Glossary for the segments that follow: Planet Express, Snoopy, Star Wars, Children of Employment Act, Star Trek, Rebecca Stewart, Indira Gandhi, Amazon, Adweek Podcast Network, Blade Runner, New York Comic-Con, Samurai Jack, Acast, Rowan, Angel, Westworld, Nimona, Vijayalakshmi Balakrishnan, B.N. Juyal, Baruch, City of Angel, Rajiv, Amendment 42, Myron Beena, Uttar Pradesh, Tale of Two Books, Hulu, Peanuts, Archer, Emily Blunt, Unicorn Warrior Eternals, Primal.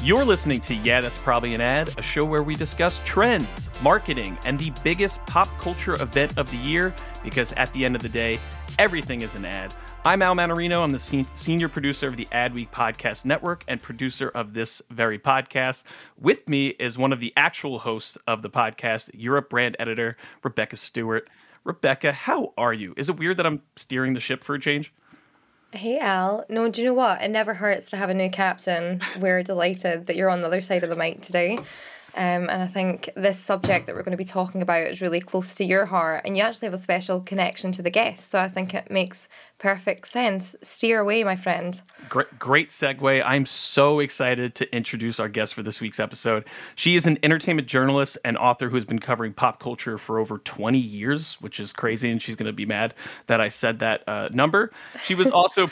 You're listening to Yeah, That's Probably an Ad, a show where we discuss trends, marketing, and the biggest pop culture event of the year, because at the end of the day, everything is an ad. I'm Al Mannarino. I'm the senior producer of the Adweek Podcast Network and producer of this very podcast. With me is one of the actual hosts of the podcast, Europe brand editor, Rebecca Stewart. Rebecca, how are you? Is it weird that I'm steering the ship for a change? Hey, Al. No, do you know what? It never hurts to have a new captain. We're delighted that you're on the other side of the mic today. And I think this subject that we're going to be talking about is really close to your heart. And you actually have a special connection to the guest. So I think it makes perfect sense. Steer away, my friend. Great segue. I'm so excited to introduce our guest for this week's episode. She is an entertainment journalist and author who has been covering pop culture for over 20 years, which is crazy. And she's going to be mad that I said that number. She was also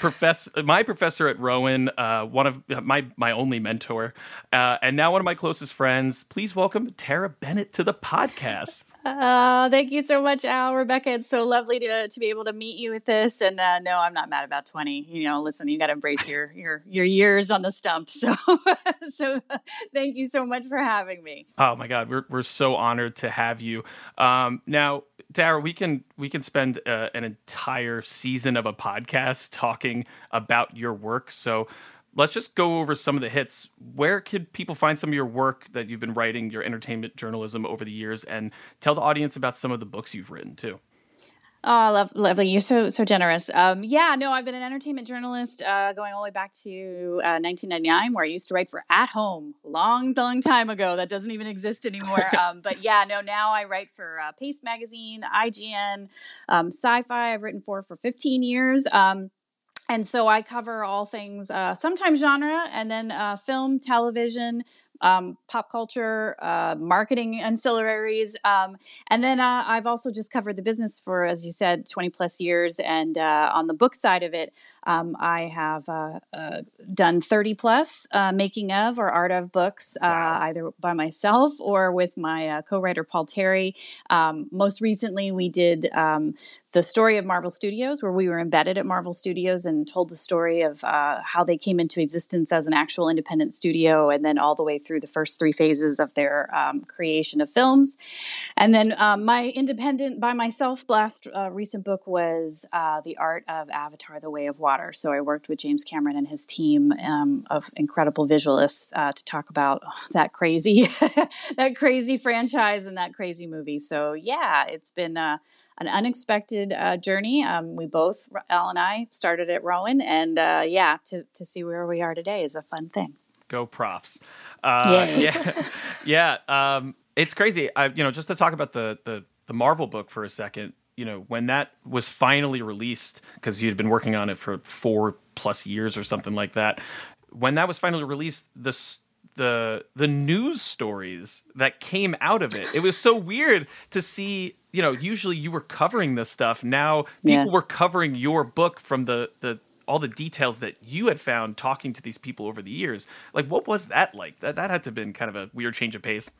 my professor at Rowan, one of my only mentor, and now one of my closest friends. Please welcome Tara Bennett to the podcast. Thank you so much, Al. Rebecca, it's so lovely to be able to meet you with this. And no, I'm not mad about 20. You know, listen, you got to embrace your years on the stump. So thank you so much for having me. Oh my God, we're so honored to have you. Now, Tara, we can spend an entire season of a podcast talking about your work. So let's just go over some of the hits. Where could people find some of your work that you've been writing, your entertainment journalism over the years, and tell the audience about some of the books you've written too? Oh, lovely. You're so generous. I've been an entertainment journalist going all the way back to 1999, where I used to write for At Home. Long time ago. That doesn't even exist anymore. Now I write for Paste Magazine, IGN, Sci-Fi. I've written for 15 years. And so I cover all things, sometimes genre, and then film, television, pop culture, marketing ancillaries. And then I've also just covered the business for, as you said, 20 plus years. And on the book side of it, I have done 30 plus making of or art of books, either by myself or with my co-writer, Paul Terry. Most recently, we did the story of Marvel Studios, where we were embedded at Marvel Studios and told the story of how they came into existence as an actual independent studio and then all the way through the first three phases of their creation of films. And then my independent, by myself, last recent book was The Art of Avatar, The Way of Water. So I worked with James Cameron and his team of incredible visualists to talk about that crazy franchise and that crazy movie. So yeah, it's been an unexpected journey. We both, Al and I, started at Rowan, and to see where we are today is a fun thing. Go profs. It's crazy. Just to talk about the Marvel book for a second, you know, when that was finally released, because you'd been working on it for 4+ years or something like that. When that was finally released, the news stories that came out of it, it was so weird to see. You know, usually you were covering this stuff. Now people were covering your book from the all the details that you had found talking to these people over the years. Like, what was that like? That had to have been kind of a weird change of pace.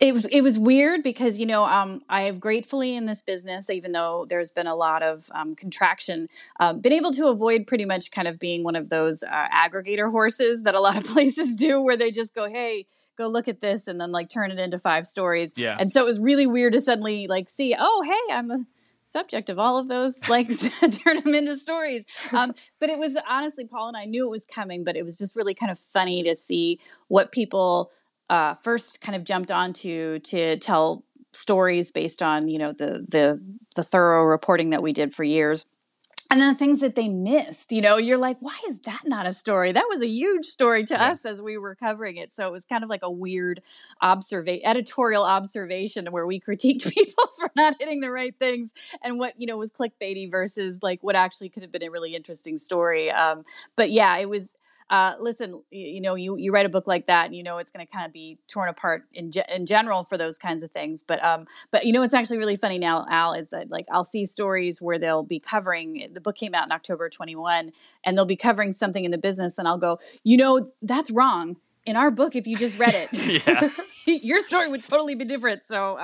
It was weird because, you know, I have gratefully in this business, even though there's been a lot of contraction, been able to avoid pretty much kind of being one of those aggregator horses that a lot of places do where they just go, hey, go look at this and then like turn it into 5 stories. Yeah. And so it was really weird to suddenly like see, oh, hey, I'm a subject of all of those, like turn them into stories. But it was honestly, Paul and I knew it was coming, but it was just really kind of funny to see what people first kind of jumped onto to tell stories based on, you know, the thorough reporting that we did for years. And then the things that they missed, you know, you're like, why is that not a story? That was a huge story to us as we were covering it. So it was kind of like a weird editorial observation where we critiqued people for not hitting the right things and what, you know, was clickbaity versus like what actually could have been a really interesting story. But yeah, it was, listen, you know, you write a book like that and you know, it's going to kind of be torn apart in general for those kinds of things. But you know, it's actually really funny now, Al, is that like, I'll see stories where they'll be covering, the book came out in October, 21, and they'll be covering something in the business. And I'll go, you know, that's wrong in our book. If you just read it, your story would totally be different. So,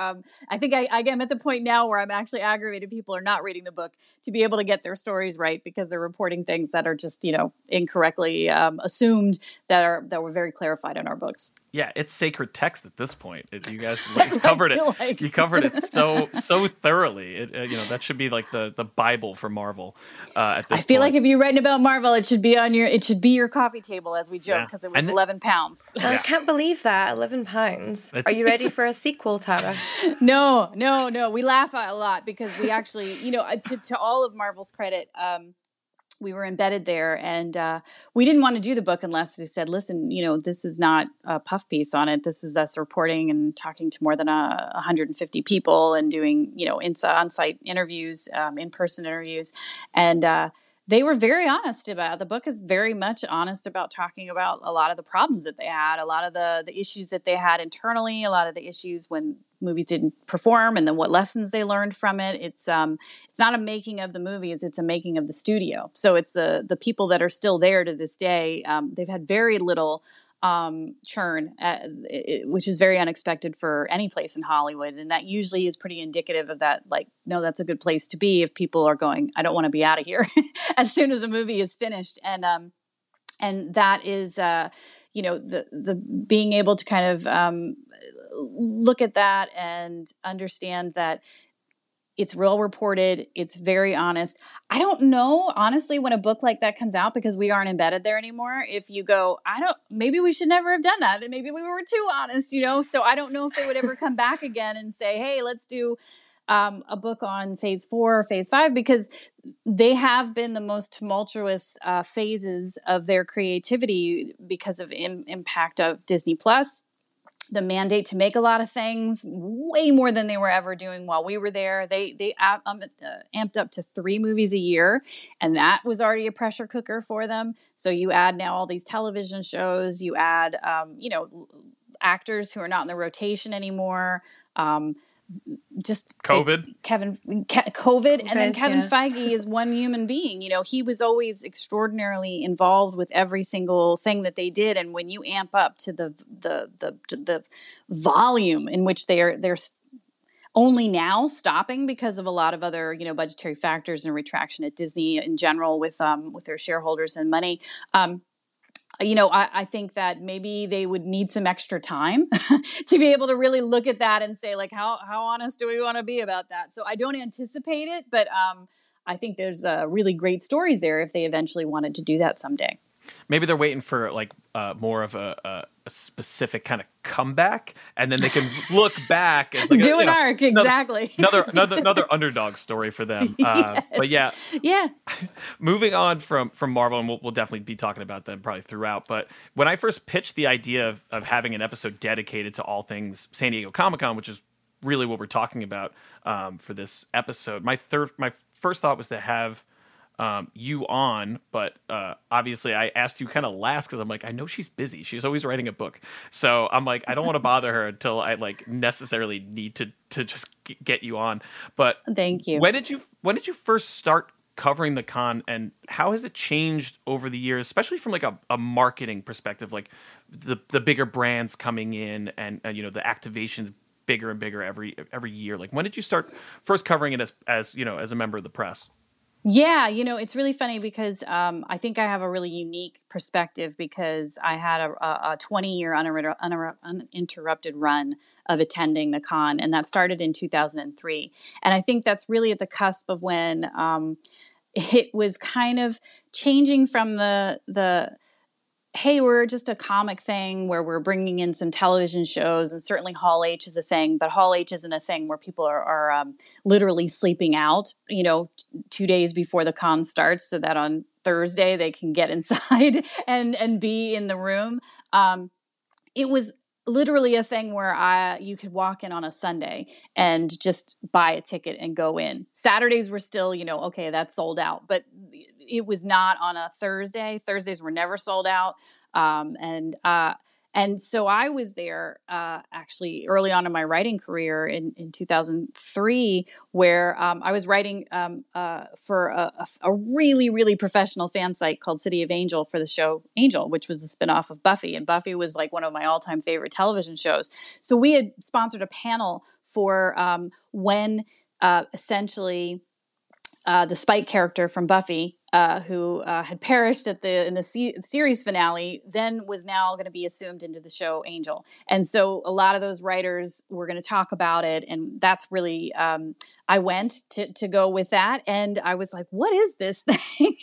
I think I am at the point now where I'm actually aggravated people are not reading the book to be able to get their stories right because they're reporting things that are just, you know, incorrectly assumed that were very clarified in our books. Yeah, it's sacred text at this point. You guys covered it. Like. You covered it so thoroughly. You know, that should be like the Bible for Marvel. At this, I feel point. Like if you're writing about Marvel, it should be on your coffee table, as we joke, because it was 11 pounds. I can't believe that 11 pounds. Are you ready for a sequel, Tara? No. We laugh a lot because we actually, you know, to all of Marvel's credit. We were embedded there and we didn't want to do the book unless they said, listen, you know, this is not a puff piece on it. This is us reporting and talking to more than 150 people and doing, you know, on-site interviews, in-person interviews. And they were very honest about it. The book is very much honest about talking about a lot of the problems that they had, a lot of the issues that they had internally, a lot of the issues when movies didn't perform and then what lessons they learned from it. It's not a making of the movies, it's a making of the studio. So it's the people that are still there to this day. They've had very little churn, which is very unexpected for any place in Hollywood. And that usually is pretty indicative of that, like, no, that's a good place to be if people are going, I don't want to be out of here as soon as a movie is finished. And that is, you know, the being able to kind of look at that and understand that it's well reported. It's very honest. I don't know, honestly, when a book like that comes out, because we aren't embedded there anymore, if you go, maybe we should never have done that. And maybe we were too honest, you know? So I don't know if they would ever come back again and say, hey, let's do a book on phase 4 or phase 5, because they have been the most tumultuous phases of their creativity because of impact of Disney Plus, the mandate to make a lot of things way more than they were ever doing while we were there. They amped up to 3 movies a year, and that was already a pressure cooker for them. So you add now all these television shows, you add, you know, actors who are not in the rotation anymore, just COVID, COVID. And then Kevin Feige is one human being, you know, he was always extraordinarily involved with every single thing that they did. And when you amp up to the volume in which they're only now stopping because of a lot of other, you know, budgetary factors and retraction at Disney in general with their shareholders and money, you know, I think that maybe they would need some extra time to be able to really look at that and say, like, how honest do we want to be about that? So I don't anticipate it, but I think there's really great stories there if they eventually wanted to do that someday. Maybe they're waiting for like more of a specific kind of comeback, and then they can look back and like do an arc. Exactly. Another underdog story for them. Yes. But yeah. Moving on from Marvel, and we'll definitely be talking about them probably throughout. But when I first pitched the idea of having an episode dedicated to all things San Diego Comic-Con, which is really what we're talking about for this episode, my first thought was to have you on, but obviously I asked you kind of last because I'm like, I know she's busy. She's always writing a book. So I'm like, I don't want to bother her until I like necessarily need to just get you on. But thank you. When did you first start covering the con, and how has it changed over the years, especially from like a marketing perspective, like the bigger brands coming in and you know, the activations bigger and bigger every year? Like, when did you start first covering it as you know, as a member of the press? Yeah, you know, it's really funny because I think I have a really unique perspective because I had a 20-year uninterrupted run of attending the con, and that started in 2003. And I think that's really at the cusp of when it was kind of changing from the hey, we're just a comic thing where we're bringing in some television shows, and certainly Hall H is a thing, but Hall H isn't a thing where people are literally sleeping out, 2 days before the con starts so that on Thursday they can get inside and be in the room. It was literally a thing where you could walk in on a Sunday and just buy a ticket and go in. Saturdays were still, okay, that's sold out, but it was not on a Thursday. Thursdays were never sold out. And so I was there actually early on in my writing career in 2003, where I was writing for a really, really professional fan site called City of Angel for the show Angel, which was a spinoff of Buffy. And Buffy was like one of my all-time favorite television shows. So we had sponsored a panel for when essentially the Spike character from Buffy, who had perished in the series finale, then was now going to be assumed into the show Angel. And so a lot of those writers were going to talk about it. And that's really, I went to go with that. And I was like, what is this thing?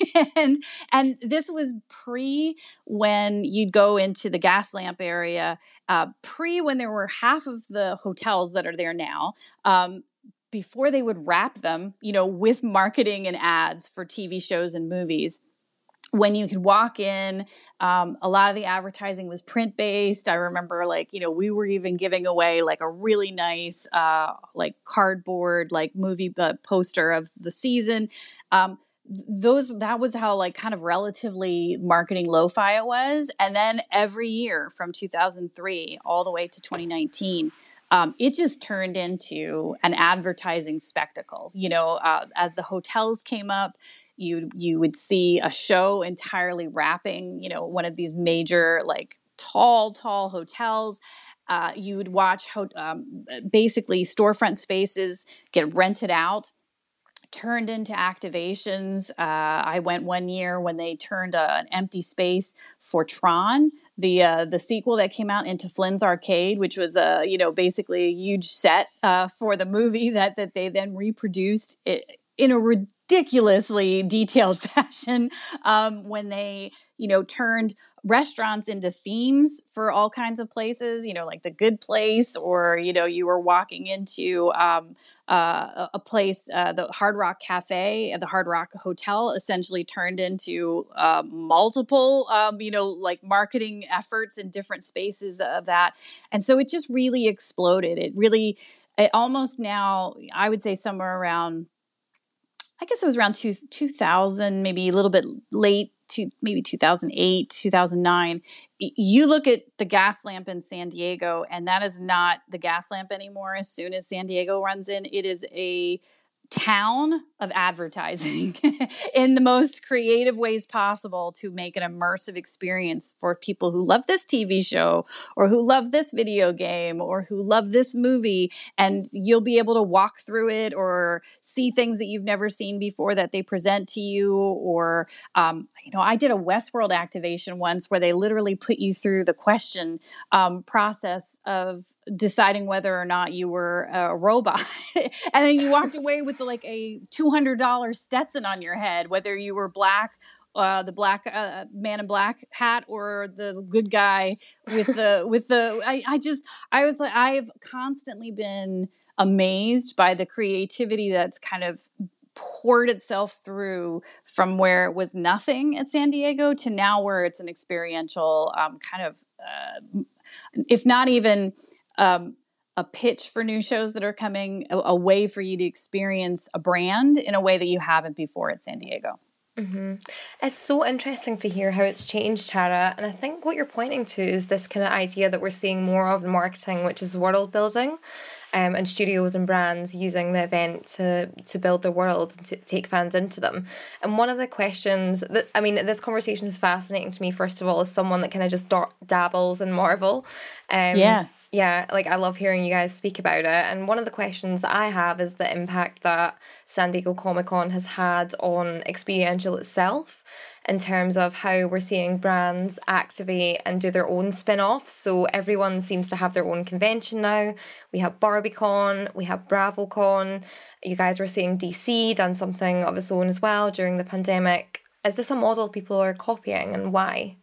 and this was pre when you'd go into the Gaslamp area, pre when there were half of the hotels that are there now, before they would wrap them, with marketing and ads for TV shows and movies. When you could walk in, a lot of the advertising was print-based. I remember we were even giving away a really nice, cardboard, movie poster of the season. That was how kind of relatively marketing lo-fi it was. And then every year from 2003 all the way to 2019, it just turned into an advertising spectacle. As the hotels came up, you would see a show entirely wrapping, one of these major, tall hotels. You would watch basically storefront spaces get rented out, turned into activations. I went one year when they turned an empty space for Tron, the sequel that came out, into Flynn's Arcade, which was basically a huge set for the movie that they then reproduced in a ridiculously detailed fashion when they turned restaurants into themes for all kinds of places, like The Good Place, or you were walking into a place, the Hard Rock Cafe at the Hard Rock Hotel essentially turned into multiple marketing efforts in different spaces of that. And so it just really exploded. It almost, now I would say somewhere around, I guess it was around 2000, maybe a little bit late to maybe 2008, 2009. You look at the Gaslamp in San Diego, and that is not the Gaslamp anymore. As soon as San Diego runs in, it is a town of advertising in the most creative ways possible to make an immersive experience for people who love this TV show, or who love this video game, or who love this movie. And you'll be able to walk through it or see things that you've never seen before that they present to you. Or, I did a Westworld activation once where they literally put you through the question process of deciding whether or not you were a robot. And then you walked away with a $200 Stetson on your head, whether you were black, the black man in black hat, or the good guy with the, I was like, I've constantly been amazed by the creativity that's kind of poured itself through from where it was nothing at San Diego to now where it's an experiential kind of, if not even, a pitch for new shows that are coming, a way for you to experience a brand in a way that you haven't before at San Diego. Mm-hmm. It's so interesting to hear how it's changed, Tara. And I think what you're pointing to is this kind of idea that we're seeing more of in marketing, which is world building, and studios and brands using the event to build their world and to take fans into them. And one of the questions that, this conversation is fascinating to me, first of all, as someone that kind of just dabbles in Marvel. Yeah, I love hearing you guys speak about it. And one of the questions that I have is the impact that San Diego Comic-Con has had on experiential itself, in terms of how we're seeing brands activate and do their own spin-offs. So everyone seems to have their own convention now. We have BarbieCon, we have BravoCon. You guys were seeing DC done something of its own as well during the pandemic. Is this a model people are copying, and why?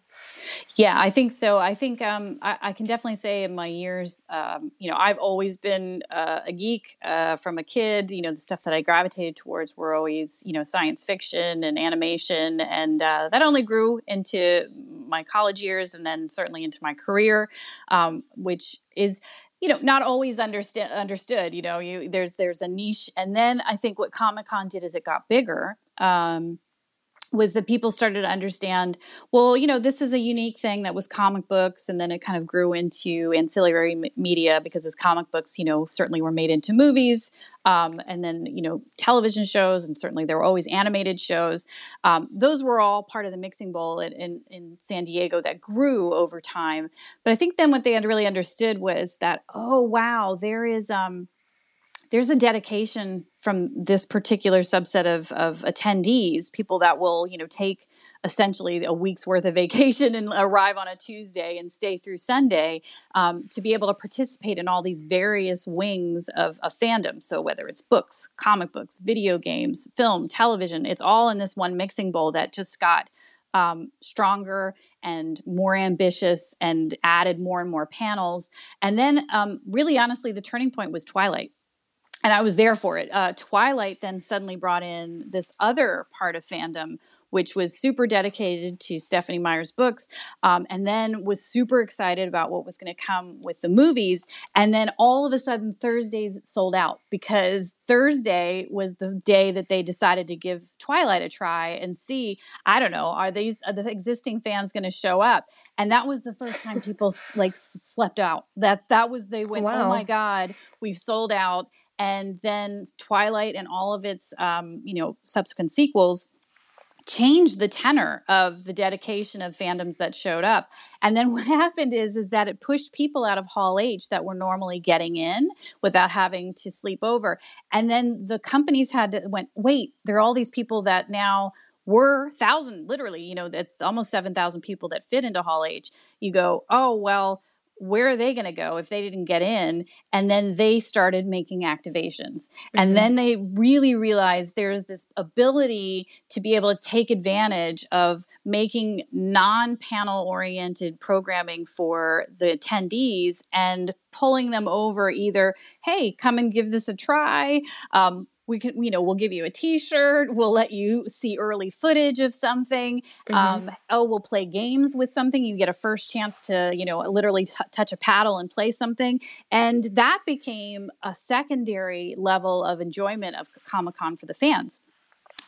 Yeah, I think so. I think I can definitely say in my years, I've always been a geek from a kid. You know, the stuff that I gravitated towards were always, science fiction and animation. And that only grew into my college years and then certainly into my career, which is not always understood, there's a niche. And then I think what Comic-Con did is it got bigger, was that people started to understand, well, this is a unique thing that was comic books. And then it kind of grew into ancillary media because as comic books, certainly were made into movies, and then, television shows, and certainly there were always animated shows. Those were all part of the mixing bowl in San Diego that grew over time. But I think then what they had really understood was that, oh, wow, there's a dedication from this particular subset of attendees, people that will, take essentially a week's worth of vacation and arrive on a Tuesday and stay through Sunday, to be able to participate in all these various wings of fandom. So whether it's books, comic books, video games, film, television, it's all in this one mixing bowl that just got stronger and more ambitious and added more and more panels. And then really, honestly, the turning point was Twilight. And I was there for it. Twilight then suddenly brought in this other part of fandom, which was super dedicated to Stephenie Meyer's books, and then was super excited about what was going to come with the movies. And then all of a sudden, Thursdays sold out because Thursday was the day that they decided to give Twilight a try and see, I don't know, are the existing fans going to show up? And that was the first time people slept out. They went, wow. Oh my God, we've sold out. And then Twilight and all of its, subsequent sequels changed the tenor of the dedication of fandoms that showed up. And then what happened is that it pushed people out of Hall H that were normally getting in without having to sleep over. And then the companies wait, there are all these people that now were 1,000, literally, that's almost 7,000 people that fit into Hall H. You go, oh, well, where are they going to go if they didn't get in? And then they started making activations. Mm-hmm. And then they really realized there's this ability to be able to take advantage of making non-panel oriented programming for the attendees and pulling them over either, hey, come and give this a try. We can, we'll give you a T-shirt. We'll let you see early footage of something. Mm-hmm. We'll play games with something. You get a first chance to, literally touch a paddle and play something. And that became a secondary level of enjoyment of Comic-Con for the fans.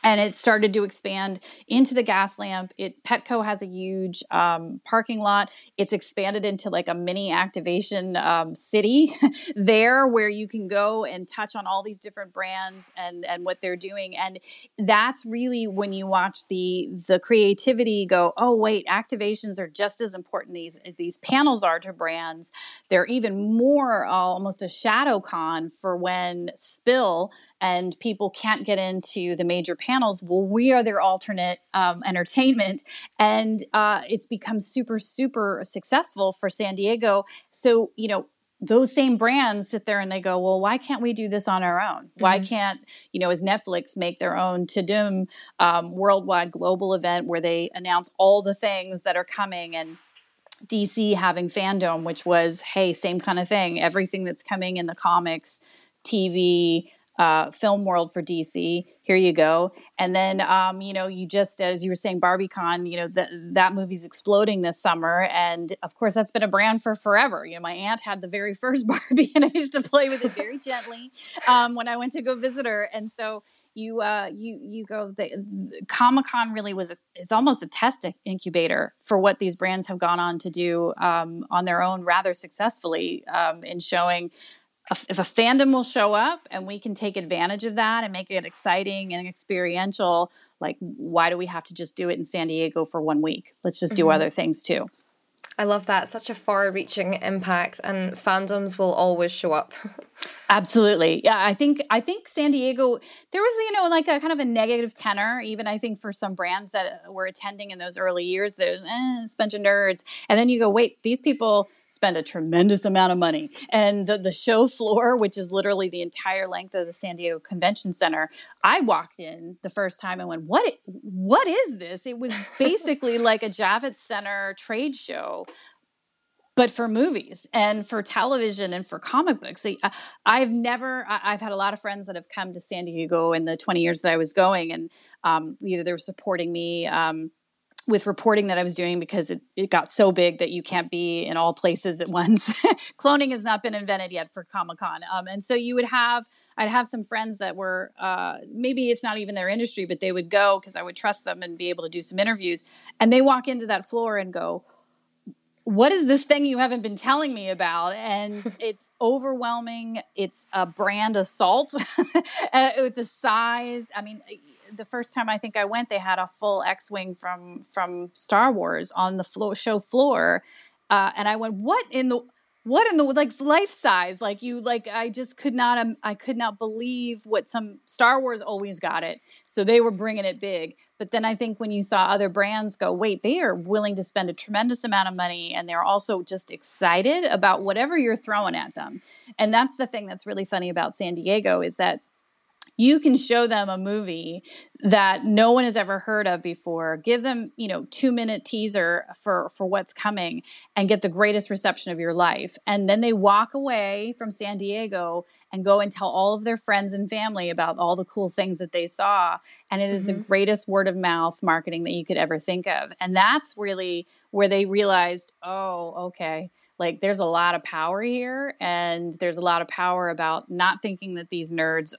And it started to expand into the Gaslamp. Petco has a huge parking lot. It's expanded into like a mini activation city there where you can go and touch on all these different brands and what they're doing. And that's really when you watch the creativity go, oh, wait, activations are just as important as these panels are to brands. They're even more almost a shadow con for when spill and people can't get into the major panels. Well, we are their alternate entertainment. And it's become super, super successful for San Diego. So, those same brands sit there and they go, well, why can't we do this on our own? Mm-hmm. Why can't, as Netflix make their own to-doom worldwide global event where they announce all the things that are coming, and DC having fandom, which was, hey, same kind of thing. Everything that's coming in the comics, TV, film world for DC. Here you go. And then, you just, as you were saying, BarbieCon, that movie's exploding this summer. And of course, that's been a brand for forever. My aunt had the very first Barbie and I used to play with it very gently when I went to go visit her. And so you go, Comic-Con really is almost a test incubator for what these brands have gone on to do on their own rather successfully in showing if a fandom will show up and we can take advantage of that and make it exciting and experiential, like why do we have to just do it in San Diego for 1 week? Let's just do mm-hmm. other things too. I love that. Such a far-reaching impact, and fandoms will always show up. Absolutely. Yeah, I think San Diego, there was, like a kind of a negative tenor, even I think for some brands that were attending in those early years, there's it's a bunch of nerds. And then you go, wait, these people spend a tremendous amount of money. And the show floor, which is literally the entire length of the San Diego Convention Center, I walked in the first time and went, what is this? It was basically like a Javits Center trade show, but for movies and for television and for comic books. I've had a lot of friends that have come to San Diego in the 20 years that I was going, and either they were supporting me with reporting that I was doing because it got so big that you can't be in all places at once. Cloning has not been invented yet for Comic-Con. And so I'd have some friends that were, maybe it's not even their industry, but they would go because I would trust them and be able to do some interviews. And they walk into that floor and go, what is this thing you haven't been telling me about? And it's overwhelming. It's a brand assault with the size. I mean, the first time I think I went, they had a full X-Wing from Star Wars on the show floor. And I went, what in the like life size? I just could not, I could not believe what some Star Wars always got it. So they were bringing it big. But then I think when you saw other brands go, wait, they are willing to spend a tremendous amount of money, and they're also just excited about whatever you're throwing at them. And that's the thing that's really funny about San Diego, is that you can show them a movie that no one has ever heard of before, give them, 2-minute teaser for what's coming, and get the greatest reception of your life. And then they walk away from San Diego and go and tell all of their friends and family about all the cool things that they saw. And it is the greatest word of mouth marketing that you could ever think of. And that's really where they realized, oh, okay, like there's a lot of power here, and there's a lot of power about not thinking that these nerds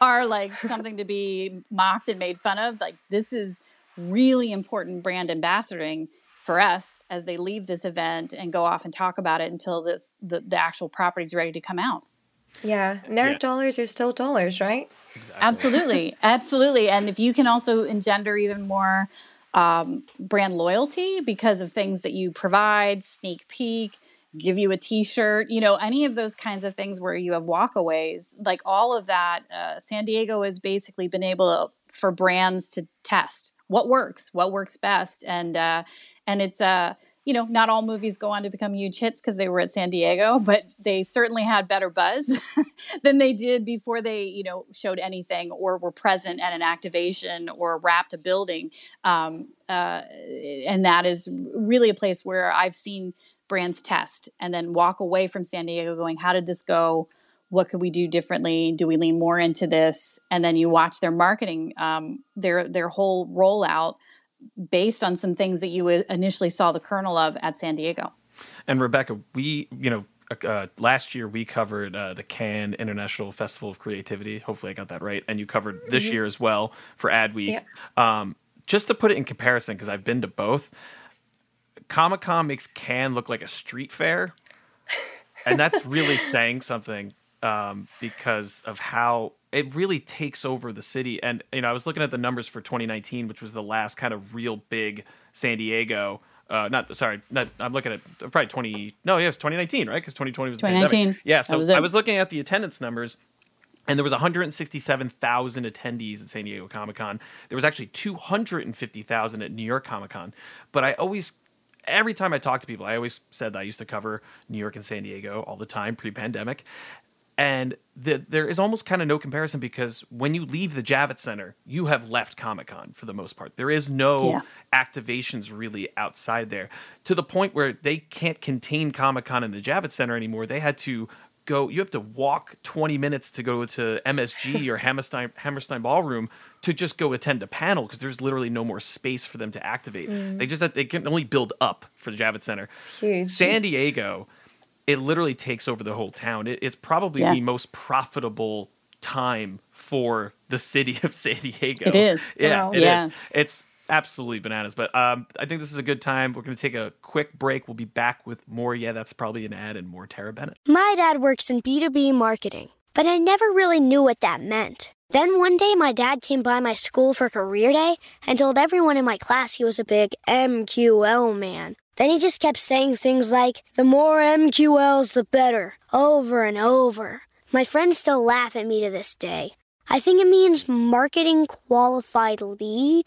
are like something to be mocked and made fun of. Like, this is really important brand ambassadoring for us as they leave this event and go off and talk about it until the actual property is ready to come out. Yeah. Nerd dollars are still dollars, right? Exactly. Absolutely. Absolutely. And if you can also engender even more brand loyalty because of things that you provide, sneak peek, give you a t-shirt, any of those kinds of things where you have walkaways, like all of that, San Diego has basically been able for brands to test what works best. And it's, not all movies go on to become huge hits because they were at San Diego, but they certainly had better buzz than they did before they, showed anything or were present at an activation or wrapped a building. And that is really a place where I've seen brands test and then walk away from San Diego going, how did this go? What could we do differently? Do we lean more into this? And then you watch their marketing, their whole rollout, based on some things that you initially saw the kernel of at San Diego. And Rebecca, we, last year we covered the Cannes International Festival of Creativity. Hopefully I got that right. And you covered this year as well for Adweek. Yeah. Just to put it in comparison, because I've been to both, Comic-Con makes Cannes look like a street fair. And that's really saying something because of how it really takes over the city. And, I was looking at the numbers for 2019, which was the last kind of real big San Diego. I'm looking at probably 2019, right? Because 2020 was the pandemic. Yeah, so I was looking at the attendance numbers, and there was 167,000 attendees at San Diego Comic-Con. There was actually 250,000 at New York Comic-Con. But every time I talk to people, I always said that I used to cover New York and San Diego all the time pre-pandemic. And there is almost kind of no comparison, because when you leave the Javits Center, you have left Comic-Con for the most part. There is no activations really outside there, to the point where they can't contain Comic-Con in the Javits Center anymore. They had to go. You have to walk 20 minutes to go to MSG or Hammerstein Ballroom to just go attend a panel, because there's literally no more space for them to activate. They can only build up for the Javits Center. Huge. San Diego, it literally takes over the whole town. It's probably the most profitable time for the city of San Diego. It is. Yeah, wow. It is. It's absolutely bananas. But I think this is a good time. We're going to take a quick break. We'll be back with more. Yeah, that's probably an ad, and more Tara Bennett. My dad works in B2B marketing, but I never really knew what that meant. Then one day, my dad came by my school for career day and told everyone in my class he was a big MQL man. Then he just kept saying things like, the more MQLs, the better, over and over. My friends still laugh at me to this day. I think it means marketing qualified lead.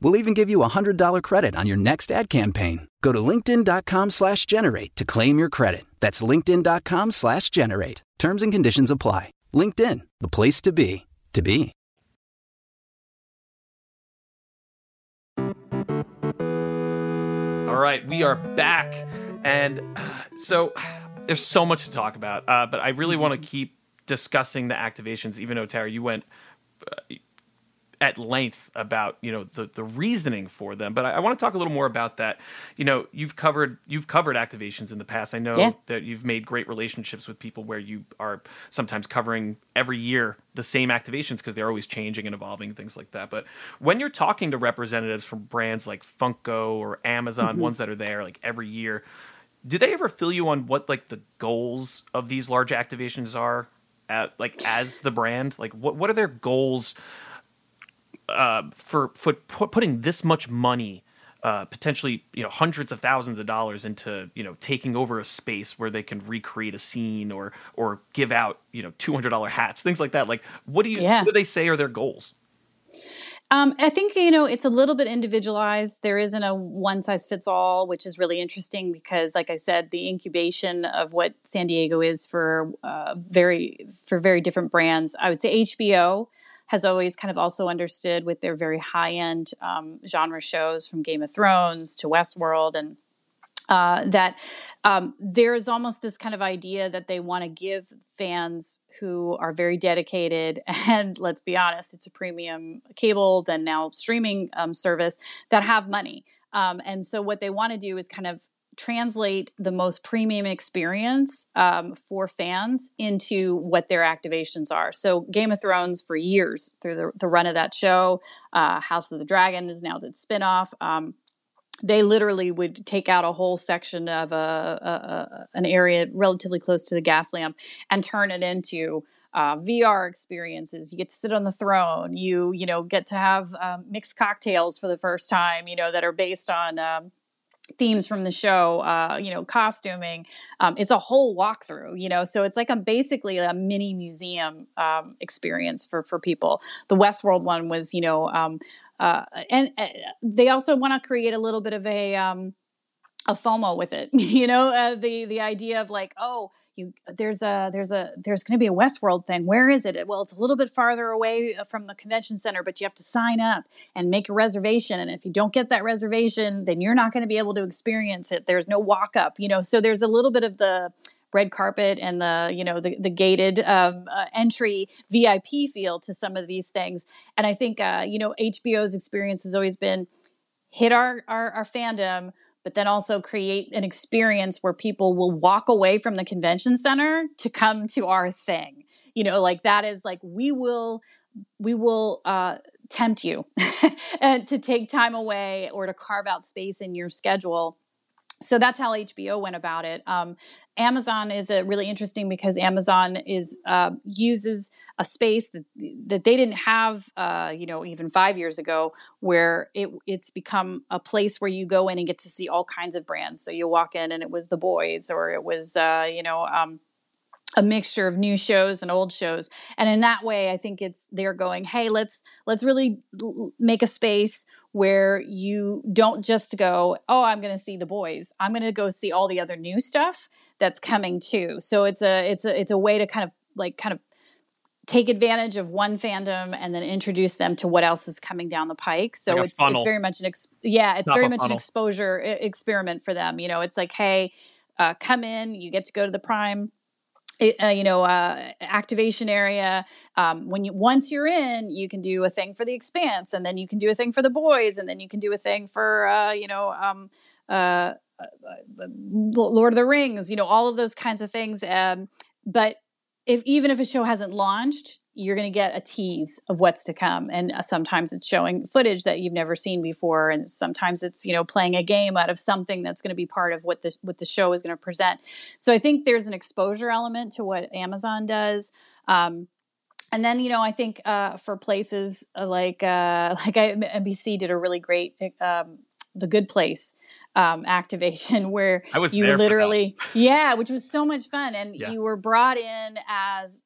We'll even give you a $100 credit on your next ad campaign. Go to linkedin.com/generate to claim your credit. That's linkedin.com/generate. Terms and conditions apply. LinkedIn, the place to be, to be. All right, we are back. And so there's so much to talk about, but I really want to keep discussing the activations, even though, Tara, you went at length about, you know, the reasoning for them. But I want to talk a little more about that. You know, you've covered activations in the past. I know that you've made great relationships with people where you are sometimes covering every year the same activations because they're always changing and evolving, things like that. But when you're talking to representatives from brands like Funko or Amazon, ones that are there like every year, do they ever fill you on what like the goals of these large activations are like as the brand? Like what are their goals for putting this much money, potentially, you know, hundreds of thousands of dollars into, you know, taking over a space where they can recreate a scene or give out, you know, $200 hats, things like that. Like, what do they say are their goals? I think, you know, it's a little bit individualized. There isn't a one size fits all, which is really interesting because, like I said, the incubation of what San Diego is for very different brands. I would say HBO has always kind of also understood with their very high-end genre shows from Game of Thrones to Westworld, and that there's almost this kind of idea that they want to give fans who are very dedicated, and let's be honest, it's a premium cable, then now streaming service, that have money. And so what they want to do is kind of translate the most premium experience for fans into what their activations are. So Game of Thrones for years through the run of that show, House of the Dragon is now the spinoff. They literally would take out a whole section of an area relatively close to the Gaslamp and turn it into VR experiences. You get to sit on the throne. You get to have mixed cocktails for the first time, you know, that are based on themes from the show, costuming. It's a whole walkthrough, you know, so it's like basically a mini museum experience for people. The Westworld one was, you know, and they also want to create a little bit of a FOMO with it, you know, the idea of like, oh, there's going to be a Westworld thing. Where is it? Well, it's a little bit farther away from the convention center, but you have to sign up and make a reservation. And if you don't get that reservation, then you're not going to be able to experience it. There's no walk up, you know, so there's a little bit of the red carpet and the gated entry VIP feel to some of these things. And I think, HBO's experience has always been hit our fandom, but then also create an experience where people will walk away from the convention center to come to our thing. You know, like that is like, we will tempt you to take time away or to carve out space in your schedule. So that's how HBO went about it. Amazon is really interesting because Amazon uses a space that they didn't have, even 5 years ago, where it's become a place where you go in and get to see all kinds of brands. So you walk in and it was The Boys, or it was, a mixture of new shows and old shows. And in that way, I think they're going, hey, let's really make a space where you don't just go, oh, I'm going to see The Boys. I'm going to go see all the other new stuff that's coming too. So it's a way to kind of take advantage of one fandom and then introduce them to what else is coming down the pike. So like it's very much an exposure experiment for them. You know, it's like, hey, come in, you get to go to the Prime activation area. Once you're in, you can do a thing for The Expanse, and then you can do a thing for The Boys, and then you can do a thing for Lord of the Rings. You know, all of those kinds of things. But if a show hasn't launched, you're going to get a tease of what's to come. And sometimes it's showing footage that you've never seen before. And sometimes it's, you know, playing a game out of something that's going to be part of what the show is going to present. So I think there's an exposure element to what Amazon does. And then, you know, I think for places like NBC did a really great The Good Place activation where you literally, which was so much fun. And you were brought in as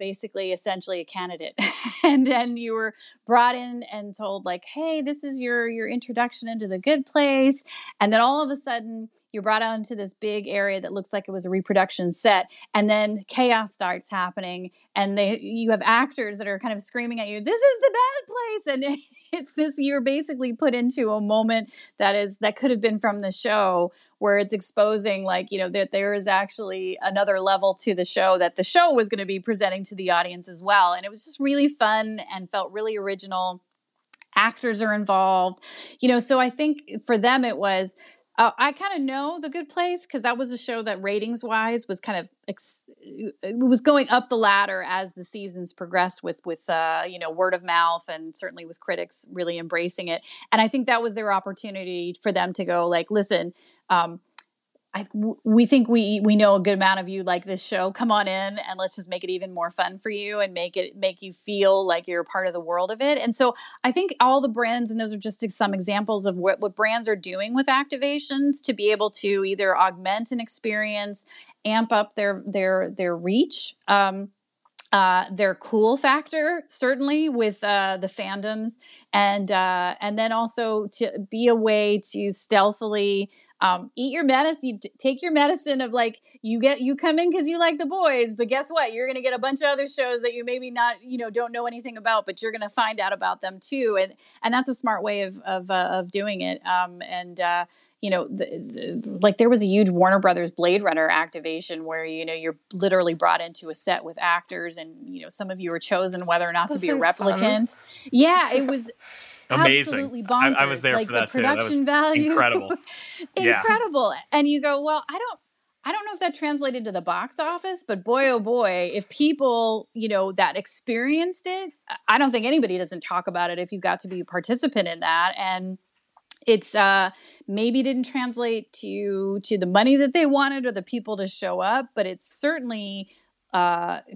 essentially a candidate. And then you were brought in and told like, hey, this is your introduction into The Good Place. And then all of a sudden you're brought out into this big area that looks like it was a reproduction set. And then chaos starts happening. And you have actors that are kind of screaming at you, this is the bad place. And it's this, you're basically put into a moment that could have been from the show, where it's exposing like, you know, that there is actually another level to the show that the show was going to be presenting to the audience as well. And it was just really fun and felt really original. Actors are involved, you know, so I think for them it was, I kind of know The Good Place because that was a show that ratings wise was kind of was going up the ladder as the seasons progressed with you know, word of mouth and certainly with critics really embracing it. And I think that was their opportunity for them to go like, listen, we think we know a good amount of you like this show. Come on in and let's just make it even more fun for you and make you feel like you're part of the world of it. And so I think all the brands, and those are just some examples of what brands are doing with activations to be able to either augment an experience, amp up their reach, their cool factor, certainly with the fandoms, and then also to be a way to stealthily eat your medicine, take your medicine of like, you come in because you like The Boys, but guess what? You're going to get a bunch of other shows that you maybe not, you know, don't know anything about, but you're going to find out about them too. And that's a smart way of doing it. You know, like there was a huge Warner Brothers Blade Runner activation where, you know, you're literally brought into a set with actors and, you know, some of you were chosen whether or not to be a replicant. Fun. Yeah, it was amazing. Absolutely bonkers. I was there like for that too. That was value. Incredible. Incredible. Yeah. And you go, well, I don't know if that translated to the box office, but boy, oh boy, if people, you know, that experienced it, I don't think anybody doesn't talk about it if you got to be a participant in that. And it's maybe didn't translate to the money that they wanted or the people to show up, but it certainly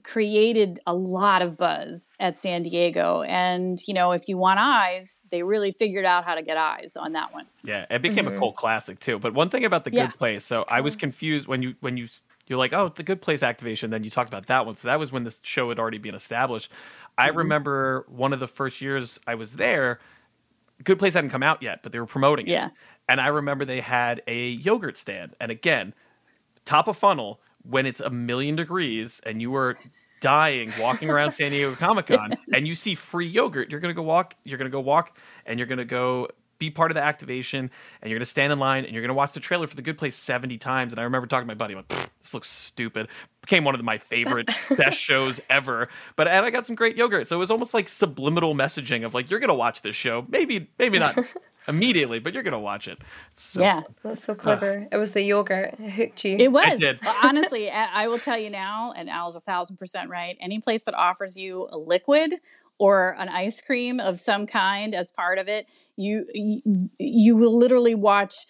created a lot of buzz at San Diego. And, you know, if you want eyes, they really figured out how to get eyes on that one. Yeah, it became a cult classic too. But one thing about The Good Place, so I was confused when you're like, oh, The Good Place activation, then you talked about that one. So that was when the show had already been established. I remember one of the first years I was there, Good Place hadn't come out yet, but they were promoting it. Yeah. And I remember they had a yogurt stand. And again, top of funnel, when it's 1,000,000 degrees and you were dying walking around San Diego Comic-Con and you see free yogurt, you're going to go walk and you're going to go be part of the activation and you're going to stand in line and you're going to watch the trailer for The Good Place 70 times. And I remember talking to my buddy, I'm like, this looks stupid. Became one of my favorite best shows ever. And I got some great yogurt. So it was almost like subliminal messaging of like, you're going to watch this show. Maybe not immediately, but you're going to watch it. That's so clever. It was the yogurt. It hooked you. It was. Well, honestly, I will tell you now, and Al's 1,000% right. Any place that offers you a liquid or an ice cream of some kind as part of it, you will literally watch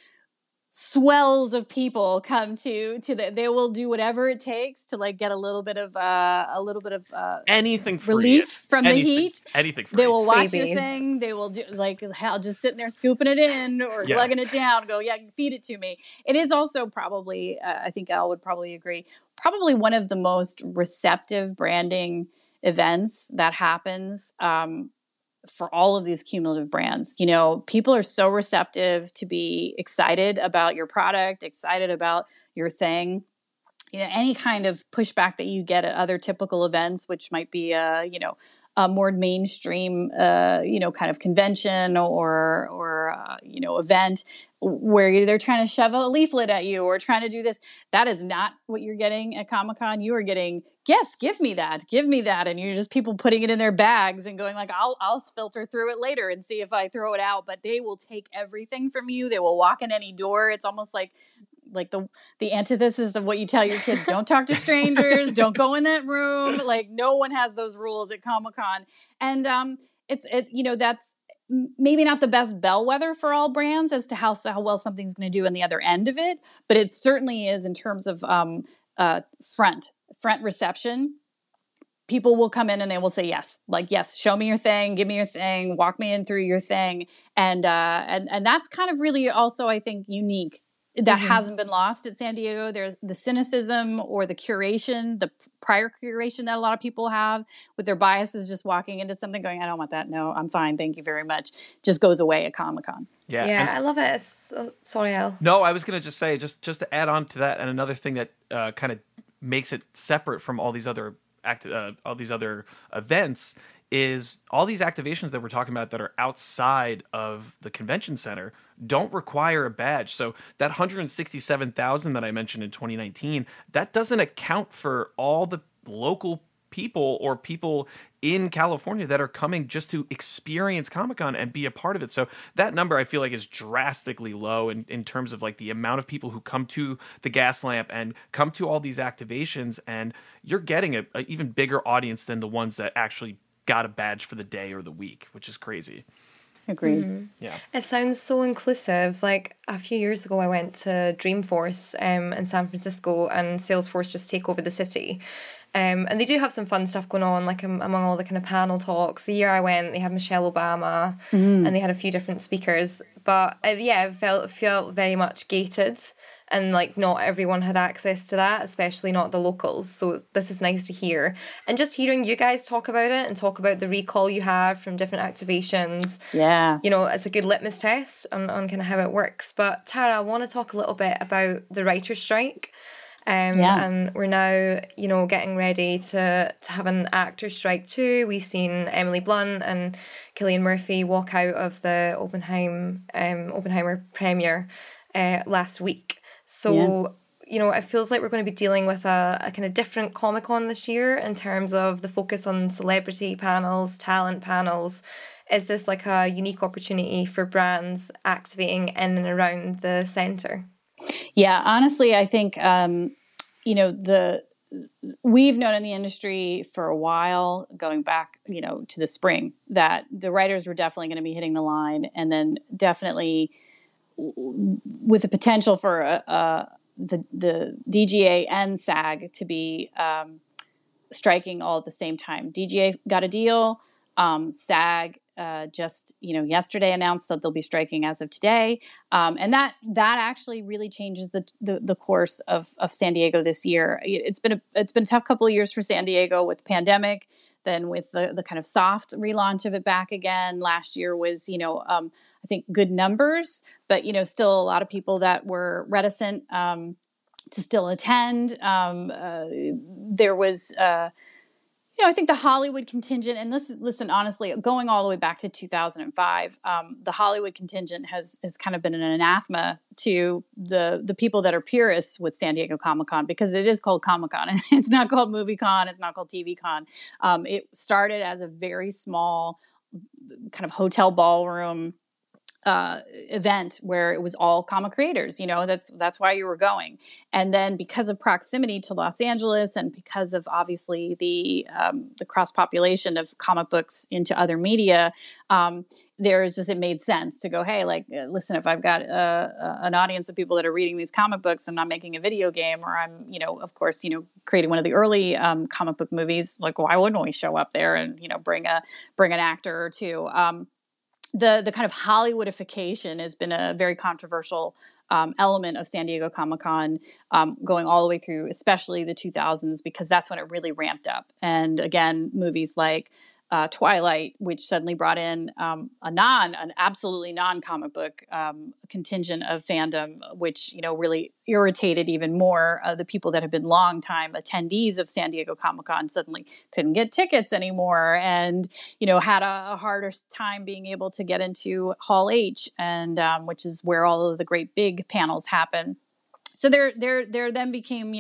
swells of people come to they will do whatever it takes to like get a little bit of anything free, relief from the heat. Anything free. They will watch your thing. They will do like hell, just sitting there scooping it in or lugging it down. Go, feed it to me. It is also probably, I think Al would probably agree, probably one of the most receptive branding events that happens for all of these cumulative brands. You know, people are so receptive to be excited about your product, excited about your thing. You know, any kind of pushback that you get at other typical events, which might be you know, a more mainstream, you know, kind of convention or you know, event where they're trying to shove a leaflet at you or trying to do this. That is not what you're getting at Comic-Con. You are getting, yes, give me that. And you're just people putting it in their bags and going like, I'll filter through it later and see if I throw it out. But they will take everything from you. They will walk in any door. It's almost like like the antithesis of what you tell your kids. Don't talk to strangers. Don't go in that room. Like, no one has those rules at Comic-Con. And that's maybe not the best bellwether for all brands as to how well something's going to do on the other end of it. But it certainly is in terms of front reception. People will come in and they will say, yes, show me your thing, give me your thing, walk me in through your thing. And that's kind of really also, I think, unique. That mm-hmm. hasn't been lost at San Diego. There's the cynicism or the curation, the prior curation that a lot of people have with their biases, just walking into something going, I don't want that. No, I'm fine. Thank you very much. Just goes away at Comic-Con. Yeah, I love it. Sorry, Al. No, I was going to just say, just to add on to that, and another thing that kind of makes it separate from all these other events is all these activations that we're talking about that are outside of the convention center don't require a badge. So that 167,000 that I mentioned in 2019, that doesn't account for all the local people or people in California that are coming just to experience Comic-Con and be a part of it. So that number, I feel like, is drastically low in terms of like the amount of people who come to the Gaslamp and come to all these activations, and you're getting an even bigger audience than the ones that actually got a badge for the day or the week, which is crazy. Agreed. Mm-hmm. Yeah. It sounds so inclusive. Like, a few years ago, I went to Dreamforce in San Francisco, and Salesforce just take over the city. And they do have some fun stuff going on, like among all the kind of panel talks. The year I went, they had Michelle Obama, mm-hmm. and they had a few different speakers. But it felt very much gated, and like not everyone had access to that, especially not the locals. So this is nice to hear. And just hearing you guys talk about it and talk about the recall you have from different activations. Yeah. You know, it's a good litmus test on kind of how it works. But Tara, I want to talk a little bit about the writer's strike. And we're now, you know, getting ready to have an actor's strike too. We've seen Emily Blunt and Cillian Murphy walk out of the Oppenheimer premiere last week. So, you know, it feels like we're going to be dealing with a kind of different Comic-Con this year in terms of the focus on celebrity panels, talent panels. Is this like a unique opportunity for brands activating in and around the centre? Yeah, honestly, I think, we've known in the industry for a while, going back, you know, to the spring, that the writers were definitely going to be hitting the line, and then definitely with the potential for the DGA and SAG to be striking all at the same time. DGA got a deal. SAG just, you know, yesterday announced that they'll be striking as of today. And that actually really changes the course of San Diego this year. It's been a tough couple of years for San Diego with the pandemic, then with the kind of soft relaunch of it back again. Last year was, you know, I think good numbers, but, you know, still a lot of people that were reticent to still attend. There was... you know, I think the Hollywood contingent, and listen, honestly, going all the way back to 2005, the Hollywood contingent has kind of been an anathema to the people that are purists with San Diego Comic-Con, because it is called Comic-Con, and it's not called Movie Con, it's not called TV Con. It started as a very small kind of hotel ballroom event where it was all comic creators, you know, that's why you were going. And then because of proximity to Los Angeles, and because of obviously the cross population of comic books into other media, it made sense to go, hey, like, listen, if I've got an audience of people that are reading these comic books, I'm not making a video game, or I'm, you know, of course, you know, creating one of the early comic book movies, like, why wouldn't we show up there and, you know, bring an actor or two? The kind of Hollywoodification has been a very controversial element of San Diego Comic-Con going all the way through, especially the 2000s, because that's when it really ramped up. And again, movies like Twilight, which suddenly brought in an absolutely non-comic book contingent of fandom, which, you know, really irritated even more the people that had been longtime attendees of San Diego Comic-Con, suddenly couldn't get tickets anymore, and, you know, had a harder time being able to get into Hall H, and which is where all of the great big panels happen. So there then became,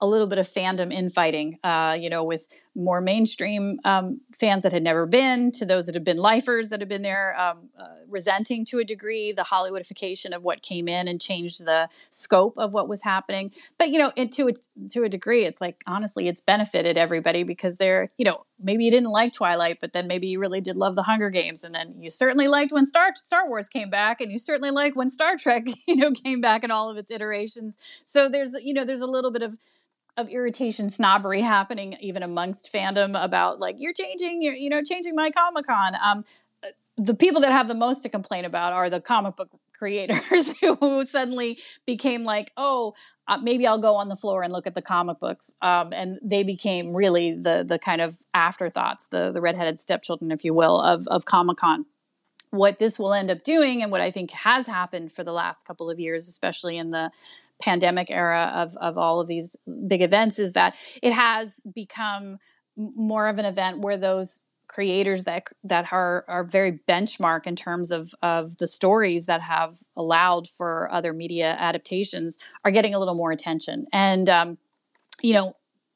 a little bit of fandom infighting, with more mainstream fans that had never been, to those that had been lifers that had been there, resenting to a degree the Hollywoodification of what came in and changed the scope of what was happening. But, to a degree, it's like, honestly, it's benefited everybody, because they're, maybe you didn't like Twilight, but then maybe you really did love The Hunger Games. And then you certainly liked when Star Wars came back, and you certainly liked when Star Trek, came back in all of its iterations. So there's a little bit of irritation, snobbery happening even amongst fandom about, like, you're changing my Comic-Con. The people that have the most to complain about are the comic book creators who suddenly became like, maybe I'll go on the floor and look at the comic books. And they became really the kind of afterthoughts, the redheaded stepchildren, if you will, of Comic-Con. What this will end up doing, and what I think has happened for the last couple of years, especially in the pandemic era of all of these big events, is that it has become more of an event where those creators that are very benchmark in terms of the stories that have allowed for other media adaptations are getting a little more attention. And,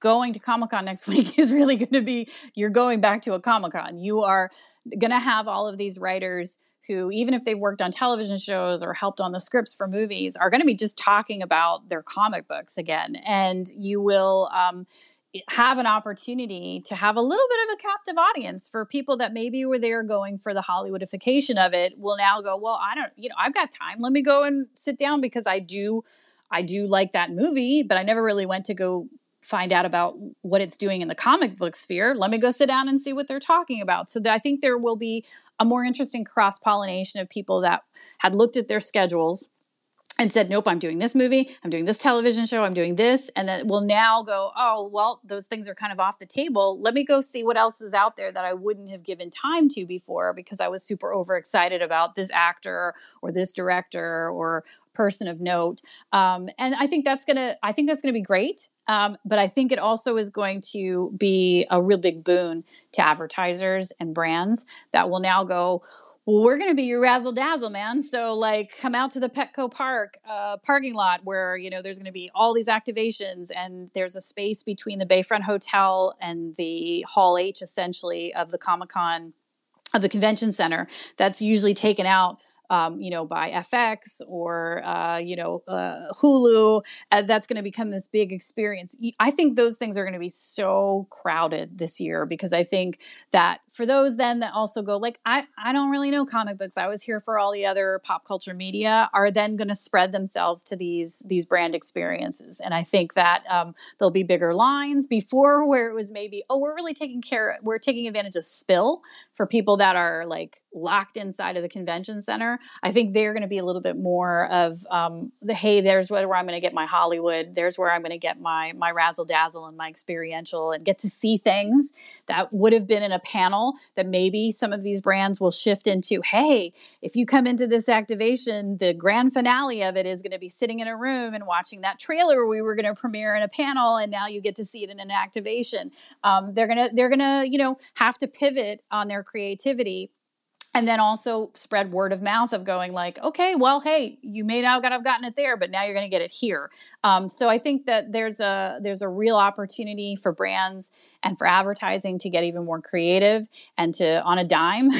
going to Comic-Con next week is really going to be, you're going back to a Comic-Con. You are going to have all of these writers who, even if they've worked on television shows or helped on the scripts for movies, are going to be just talking about their comic books again. And you will have an opportunity to have a little bit of a captive audience for people that maybe were there going for the Hollywoodification of it, will now go, well, I've got time. Let me go and sit down, because I do like that movie, but I never really went to go find out about what it's doing in the comic book sphere. Let me go sit down and see what they're talking about. So I think there will be a more interesting cross-pollination of people that had looked at their schedules and said, nope, I'm doing this movie, I'm doing this television show, I'm doing this. And then will now go, oh, well, those things are kind of off the table. Let me go see what else is out there that I wouldn't have given time to before, because I was super overexcited about this actor or this director or person of note. And I think that's going to be great. But I think it also is going to be a real big boon to advertisers and brands that will now go, well, we're going to be your razzle dazzle, man. So like, come out to the Petco parking lot where, there's going to be all these activations, and there's a space between the Bayfront Hotel and the Hall H, essentially, of the Comic-Con, of the convention center, that's usually taken out, by FX or, Hulu, that's going to become this big experience. I think those things are going to be so crowded this year, because I think that for those then that also go like, I don't really know comic books, I was here for all the other pop culture media, are then going to spread themselves to these brand experiences. And I think that there'll be bigger lines before, where it was maybe, we're taking advantage of spill for people that are like locked inside of the convention center. I think they're going to be a little bit more of hey, there's where I'm going to get my Hollywood. There's where I'm going to get my razzle dazzle and my experiential, and get to see things that would have been in a panel that maybe some of these brands will shift into. Hey, if you come into this activation, the grand finale of it is going to be sitting in a room and watching that trailer we were going to premiere in a panel, and now you get to see it in an activation. They're going to have to pivot on their creativity. And then also spread word of mouth of going like, okay, well, hey, you may not have gotten it there, but now you're going to get it here. So I think that there's a real opportunity for brands and for advertising to get even more creative and to, on a dime,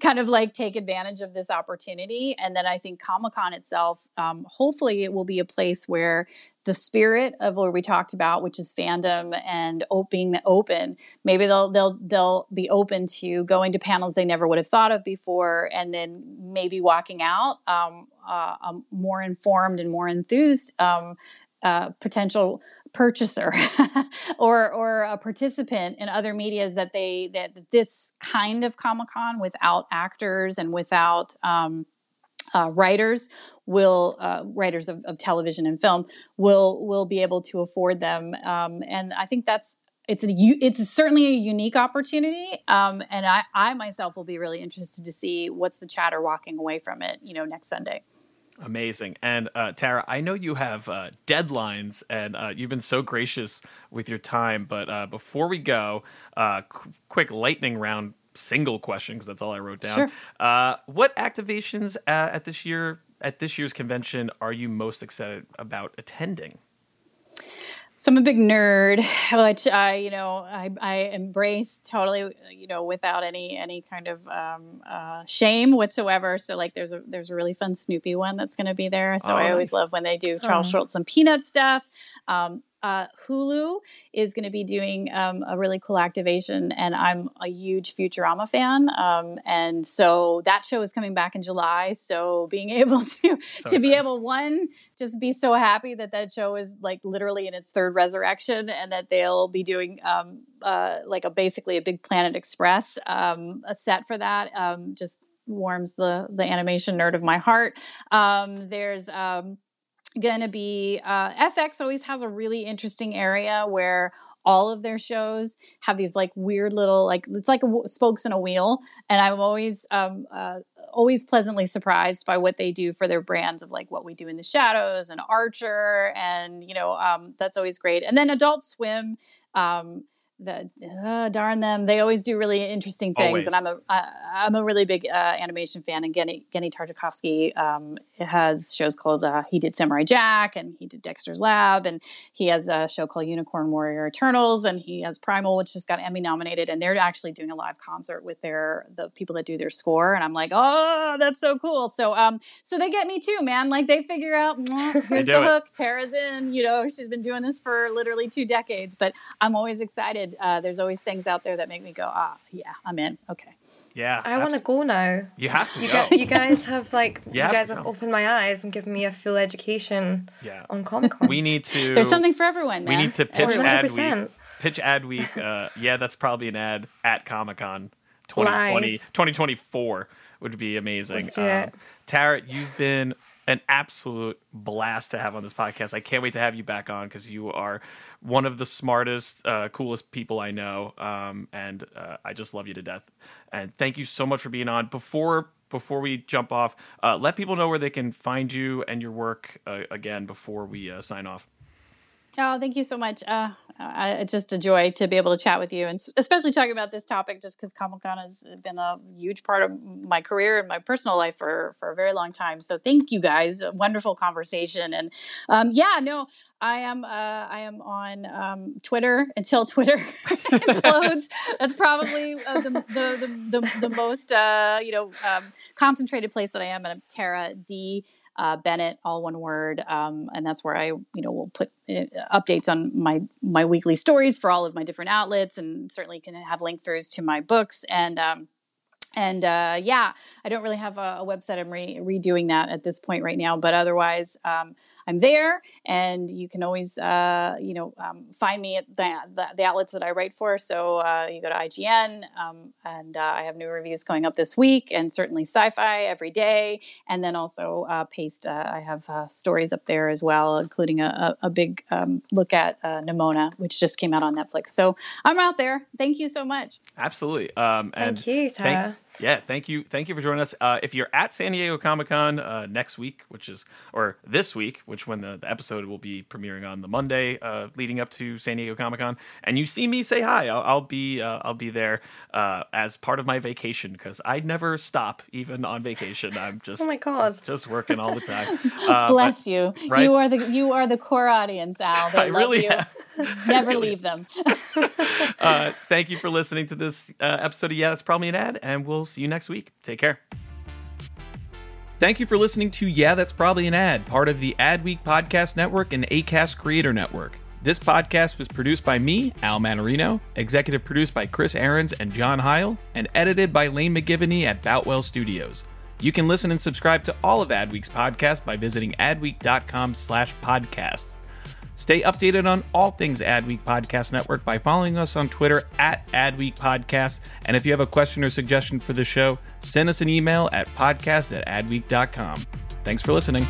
kind of like take advantage of this opportunity. And then I think Comic-Con itself, hopefully it will be a place where the spirit of what we talked about, which is fandom and being open, maybe they'll be open to going to panels they never would have thought of before, and then maybe walking out more informed and more enthused potential purchaser or a participant in other medias that this kind of Comic-Con without actors and without writers of television and film will be able to afford them. And I think it's certainly a unique opportunity. And I myself will be really interested to see what's the chatter walking away from it, next Sunday. Amazing. And Tara, I know you have deadlines, and you've been so gracious with your time, but before we go, quick lightning round, single question, because that's all I wrote down. Sure. What activations at this year at this year's convention are you most excited about attending? So I'm a big nerd, which I embrace totally, without any kind of shame whatsoever. So like there's a really fun Snoopy one that's going to be there. So I always love when they do Charles Schultz and Peanut stuff. Hulu is going to be doing a really cool activation, and I'm a huge Futurama fan. And so that show is coming back in July. So being able to be able, one, just be so happy that show is like literally in its third resurrection, and that they'll be doing basically a big Planet Express a set for that. Just warms the animation nerd of my heart. There's going to be FX always has a really interesting area where all of their shows have these like weird little it's like spokes in a wheel, and I'm always pleasantly surprised by what they do for their brands of like What We Do in the Shadows and Archer, and that's always great. And then Adult Swim, darn them, they always do really interesting things. Always. And I'm a really big animation fan, and Genndy Tartakovsky has shows called he did Samurai Jack, and he did Dexter's Lab, and he has a show called Unicorn Warrior Eternals, and he has Primal, which just got Emmy nominated, and they're actually doing a live concert with the people that do their score, and I'm like, oh, that's so cool. So they get me too, man. Like they figure out here's the hook, Tara's in, she's been doing this for literally 2 decades, but I'm always excited. There's always things out there that make me go, yeah, I'm in. Okay. Yeah. I want to go now. You have to go. You guys have opened my eyes and given me a full education on Comic-Con. We need to. There's something for everyone, man. We need to pitch 100%. Pitch Adweek. Yeah, that's probably an ad at Comic-Con 2024 would be amazing. Let's do it. Tara, you've been an absolute blast to have on this podcast. I can't wait to have you back on because you are one of the smartest, coolest people I know, and I just love you to death. And thank you so much for being on. Before we jump off, let people know where they can find you and your work again before we sign off. Oh, thank you so much. It's just a joy to be able to chat with you, and especially talking about this topic, just because Comic-Con has been a huge part of my career and my personal life for a very long time. So thank you guys. A wonderful conversation. And I am on Twitter until Twitter implodes. That's probably the most, concentrated place that I am. And I'm Tara D. Bennett, all one word, and that's where I will put updates on my weekly stories for all of my different outlets, and certainly can have link throughs to my books. And I don't really have a website. I'm redoing that at this point right now, but otherwise I'm there, and you can always find me at the outlets that I write for. So you go to IGN, and I have new reviews going up this week, and certainly Sci-Fi every day, and then also Paste. I have stories up there as well, including a big look at Nimona, which just came out on Netflix. So I'm out there. Thank you so much. Absolutely. Thank you, Tara. Thank you for joining us. If you're at San Diego Comic-Con next week, or this week, which when the episode will be premiering on the Monday leading up to San Diego Comic-Con, and you see me, say hi. I'll be there as part of my vacation, because I never stop, even on vacation. I'm just oh my God. Just working all the time. Bless you. Right? You are the core audience, Al. They I love really you. Never really leave them. Thank you for listening to this episode of Yeah, That's Probably an Ad, and we'll see you next week. Take care. Thank you for listening to Yeah, That's Probably an Ad, part of the Adweek Podcast Network and Acast Creator Network. This podcast was produced by me, Al Mannarino, executive produced by Chris Ahrens and John Heil, and edited by Lane McGivney at Boutwell Studios. You can listen and subscribe to all of Adweek's podcasts by visiting adweek.com/podcasts. Stay updated on all things Adweek Podcast Network by following us on Twitter at Adweek Podcast. And if you have a question or suggestion for the show, send us an email at podcast@adweek.com. Thanks for listening.